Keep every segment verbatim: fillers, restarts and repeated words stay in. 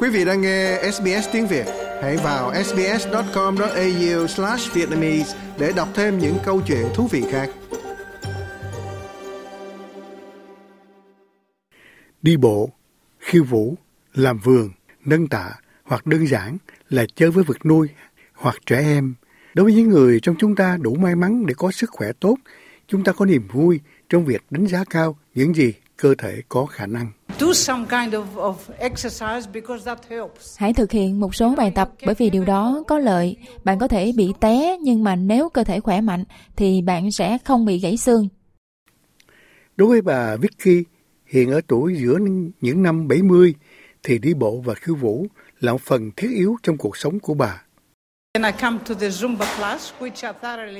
Quý vị đang nghe ét bê ét Tiếng Việt, hãy vào ét bê ét chấm com chấm a u slash vietnamese để đọc thêm những câu chuyện thú vị khác. Đi bộ, khiêu vũ, làm vườn, nâng tạ hoặc đơn giản là chơi với vật nuôi hoặc trẻ em. Đối với những người trong chúng ta đủ may mắn để có sức khỏe tốt, chúng ta có niềm vui trong việc đánh giá cao những gì cơ thể có khả năng. Hãy thực hiện một số bài tập bởi vì điều đó có lợi. Bạn có thể bị té nhưng mà nếu cơ thể khỏe mạnh thì bạn sẽ không bị gãy xương. Đối với bà Vicky, hiện ở tuổi giữa những năm bảy mươi thì đi bộ và khiêu vũ là một phần thiết yếu trong cuộc sống của bà.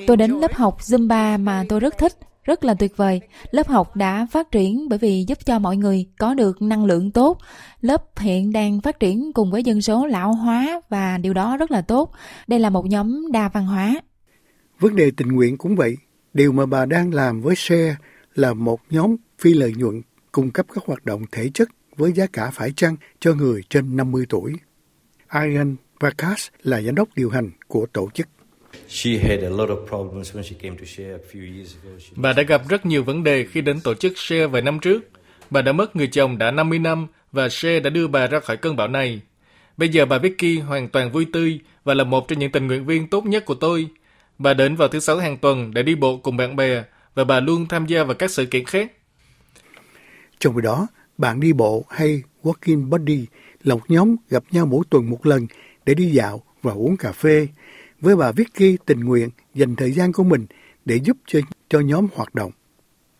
Tôi đến lớp học Zumba mà tôi rất thích, rất là tuyệt vời. Lớp học đã phát triển bởi vì giúp cho mọi người có được năng lượng tốt. Lớp hiện đang phát triển cùng với dân số lão hóa và điều đó rất là tốt. Đây là một nhóm đa văn hóa. Vấn đề tình nguyện cũng vậy. Điều mà bà đang làm với Share là một nhóm phi lợi nhuận cung cấp các hoạt động thể chất với giá cả phải chăng cho người trên năm mươi tuổi. Arjan Pakas là giám đốc điều hành của tổ chức. Bà đã gặp rất nhiều vấn đề khi đến tổ chức Share vài năm trước. Bà đã mất người chồng đã năm mươi năm và Share đã đưa bà ra khỏi cơn bão này. Bây giờ bà Vicky hoàn toàn vui tươi và là một trong những tình nguyện viên tốt nhất của tôi. Bà đến vào thứ Sáu hàng tuần để đi bộ cùng bạn bè và bà luôn tham gia vào các sự kiện khác. Trong khi đó, bạn đi bộ hay Walking Buddy là một nhóm gặp nhau mỗi tuần một lần để đi dạo và uống cà phê. Với bà Vicky tình nguyện dành thời gian của mình để giúp cho, cho nhóm hoạt động.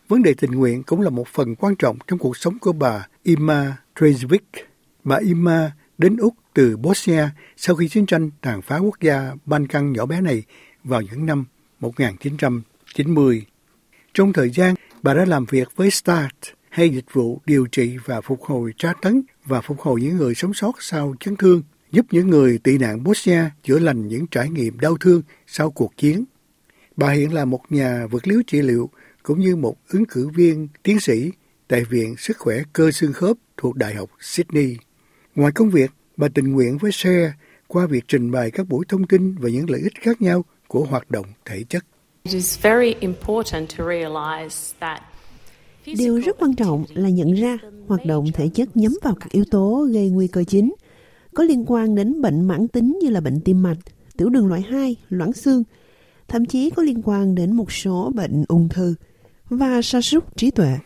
Vấn đề tình nguyện cũng là một phần quan trọng trong cuộc sống của bà Ima Strekljevic. Bà Ima đến Úc từ Bosnia sau khi chiến tranh tàn phá quốc gia Ban Căng nhỏ bé này vào những năm một nghìn chín trăm chín mươi. Trong thời gian, bà đã làm việc với START hay dịch vụ điều trị và phục hồi tra tấn và phục hồi những người sống sót sau chấn thương, giúp những người tị nạn Bosnia chữa lành những trải nghiệm đau thương sau cuộc chiến. Bà hiện là một nhà vật lý trị liệu cũng như một ứng cử viên tiến sĩ tại Viện Sức khỏe Cơ xương khớp thuộc Đại học Sydney. Ngoài công việc, bà tình nguyện với Share qua việc trình bày các buổi thông tin về những lợi ích khác nhau của hoạt động thể chất. Điều rất quan trọng là nhận ra hoạt động thể chất nhắm vào các yếu tố gây nguy cơ chính, có liên quan đến bệnh mãn tính như là bệnh tim mạch, tiểu đường loại hai, loãng xương, thậm chí có liên quan đến một số bệnh ung thư và sa sút trí tuệ.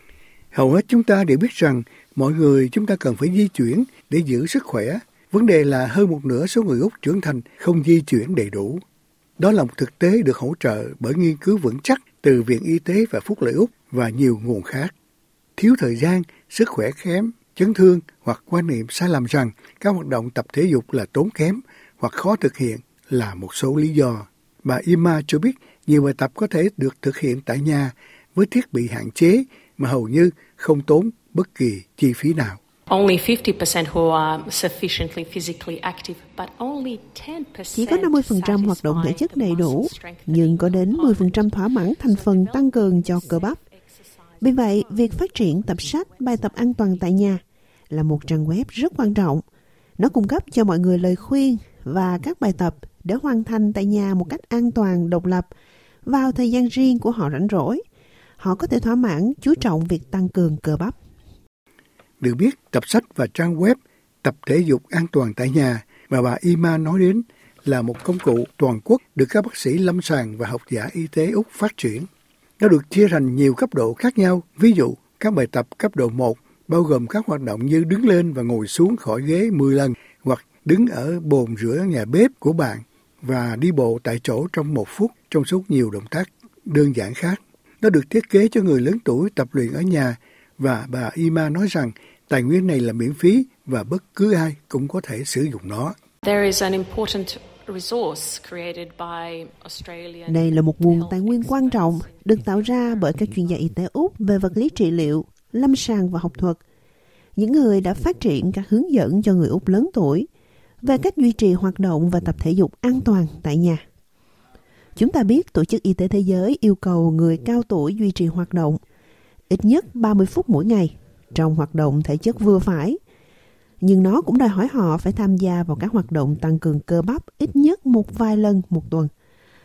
Hầu hết chúng ta đều biết rằng mọi người chúng ta cần phải di chuyển để giữ sức khỏe. Vấn đề là hơn một nửa số người Úc trưởng thành không di chuyển đầy đủ. Đó là một thực tế được hỗ trợ bởi nghiên cứu vững chắc từ Viện Y tế và Phúc lợi Úc và nhiều nguồn khác. Thiếu thời gian, sức khỏe kém, chấn thương hoặc quan niệm sai lầm rằng các hoạt động tập thể dục là tốn kém hoặc khó thực hiện là một số lý do. Bà Ima cho biết nhiều bài tập có thể được thực hiện tại nhà với thiết bị hạn chế mà hầu như không tốn bất kỳ chi phí nào. Chỉ có năm mươi phần trăm hoạt động thể chất đầy đủ, nhưng có đến mười phần trăm thỏa mãn thành phần tăng cường cho cơ bắp. Vì vậy, việc phát triển tập sách bài tập an toàn tại nhà là một trang web rất quan trọng. Nó cung cấp cho mọi người lời khuyên và các bài tập để hoàn thành tại nhà một cách an toàn, độc lập, vào thời gian riêng của họ rảnh rỗi. Họ có thể thỏa mãn chú trọng việc tăng cường cơ bắp. Được biết, tập sách và trang web tập thể dục an toàn tại nhà mà bà Ima nói đến là một công cụ toàn quốc được các bác sĩ lâm sàng và học giả y tế Úc phát triển. Nó được chia thành nhiều cấp độ khác nhau, ví dụ các bài tập cấp độ một bao gồm các hoạt động như đứng lên và ngồi xuống khỏi ghế mười lần hoặc đứng ở bồn rửa nhà bếp của bạn và đi bộ tại chỗ trong một phút trong suốt nhiều động tác đơn giản khác. Nó được thiết kế cho người lớn tuổi tập luyện ở nhà và bà Ima nói rằng tài nguyên này là miễn phí và bất cứ ai cũng có thể sử dụng nó. There is an important... Đây là một nguồn tài nguyên quan trọng được tạo ra bởi các chuyên gia y tế Úc về vật lý trị liệu, lâm sàng và học thuật. Những người đã phát triển các hướng dẫn cho người Úc lớn tuổi về cách duy trì hoạt động và tập thể dục an toàn tại nhà. Chúng ta biết Tổ chức Y tế Thế giới yêu cầu người cao tuổi duy trì hoạt động ít nhất ba mươi phút mỗi ngày trong hoạt động thể chất vừa phải. nhưng nó cũng đòi hỏi họ phải tham gia vào các hoạt động tăng cường cơ bắp ít nhất một vài lần một tuần.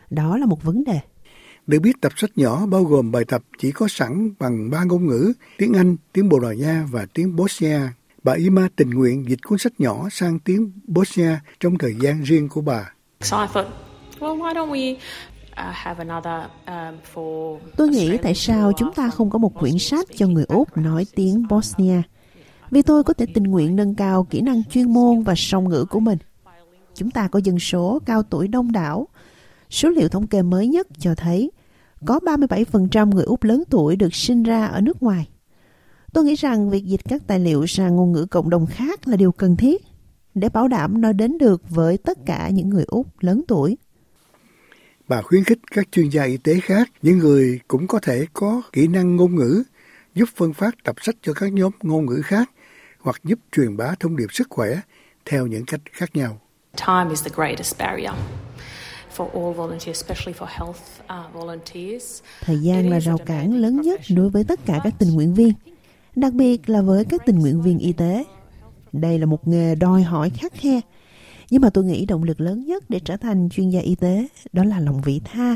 Đó là một vấn đề. Để biết tập sách nhỏ bao gồm bài tập chỉ có sẵn bằng ba ngôn ngữ, tiếng Anh, tiếng Bồ Đào Nha và tiếng Bosnia, bà Ima tình nguyện dịch cuốn sách nhỏ sang tiếng Bosnia trong thời gian riêng của bà. Tôi nghĩ tại sao chúng ta không có một quyển sách cho người Úc nói tiếng Bosnia? Vì tôi có thể tình nguyện nâng cao kỹ năng chuyên môn và song ngữ của mình. Chúng ta có dân số cao tuổi đông đảo. Số liệu thống kê mới nhất cho thấy có ba mươi bảy phần trăm người Úc lớn tuổi được sinh ra ở nước ngoài. Tôi nghĩ rằng việc dịch các tài liệu sang ngôn ngữ cộng đồng khác là điều cần thiết để bảo đảm nó đến được với tất cả những người Úc lớn tuổi. Bà khuyến khích các chuyên gia y tế khác, những người cũng có thể có kỹ năng ngôn ngữ, giúp phân phát tập sách cho các nhóm ngôn ngữ khác hoặc giúp truyền bá thông điệp sức khỏe theo những cách khác nhau. Time is the greatest barrier. Thời gian là rào cản lớn nhất đối với tất cả các tình nguyện viên, đặc biệt là với các tình nguyện viên y tế. Đây là một nghề đòi hỏi khắt khe, nhưng mà tôi nghĩ động lực lớn nhất để trở thành chuyên gia y tế đó là lòng vị tha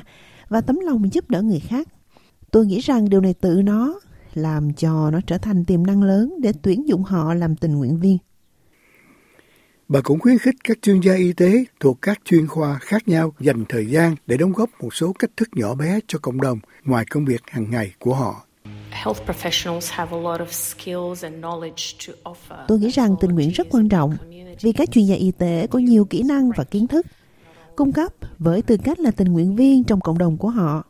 và tấm lòng giúp đỡ người khác. Tôi nghĩ rằng điều này tự nó làm cho nó trở thành tiềm năng lớn để tuyển dụng họ làm tình nguyện viên. Bà cũng khuyến khích các chuyên gia y tế thuộc các chuyên khoa khác nhau dành thời gian để đóng góp một số cách thức nhỏ bé cho cộng đồng ngoài công việc hàng ngày của họ. Tôi nghĩ rằng tình nguyện rất quan trọng vì các chuyên gia y tế có nhiều kỹ năng và kiến thức cung cấp với tư cách là tình nguyện viên trong cộng đồng của họ.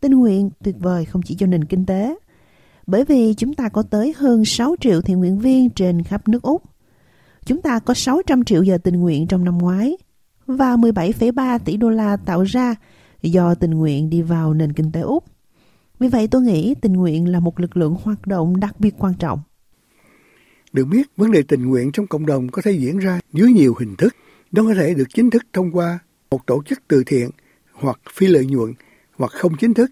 Tình nguyện tuyệt vời không chỉ cho nền kinh tế, bởi vì chúng ta có tới hơn sáu triệu thiện nguyện viên trên khắp nước Úc. Chúng ta có sáu trăm triệu giờ tình nguyện trong năm ngoái và mười bảy phẩy ba tỷ đô la tạo ra do tình nguyện đi vào nền kinh tế Úc. Vì vậy tôi nghĩ tình nguyện là một lực lượng hoạt động đặc biệt quan trọng. Được biết, vấn đề tình nguyện trong cộng đồng có thể diễn ra dưới nhiều hình thức. Nó có thể được chính thức thông qua một tổ chức từ thiện hoặc phi lợi nhuận hoặc không chính thức.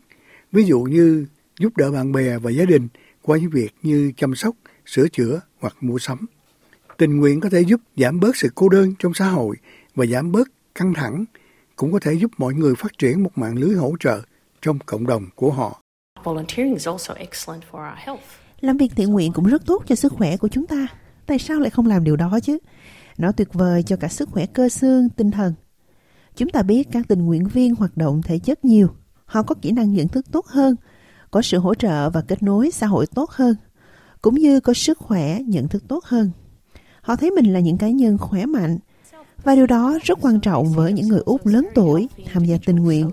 Ví dụ như giúp đỡ bạn bè và gia đình qua những việc như chăm sóc, sửa chữa hoặc mua sắm. Tình nguyện có thể giúp giảm bớt sự cô đơn trong xã hội và giảm bớt căng thẳng, cũng có thể giúp mọi người phát triển một mạng lưới hỗ trợ trong cộng đồng của họ. Làm việc thiện nguyện cũng rất tốt cho sức khỏe của chúng ta. Tại sao lại không làm điều đó chứ? Nó tuyệt vời cho cả sức khỏe cơ xương, tinh thần. Chúng ta biết các tình nguyện viên hoạt động thể chất nhiều. Họ có kỹ năng nhận thức tốt hơn, có sự hỗ trợ và kết nối xã hội tốt hơn, cũng như có sức khỏe, nhận thức tốt hơn. Họ thấy mình là những cá nhân khỏe mạnh, và điều đó rất quan trọng với những người Úc lớn tuổi tham gia tình nguyện,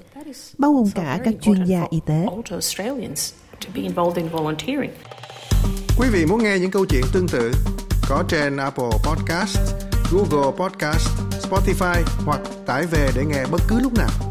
bao gồm cả các chuyên gia y tế. Quý vị muốn nghe những câu chuyện tương tự có trên Apple Podcast, Google Podcast, Spotify hoặc tải về để nghe bất cứ lúc nào.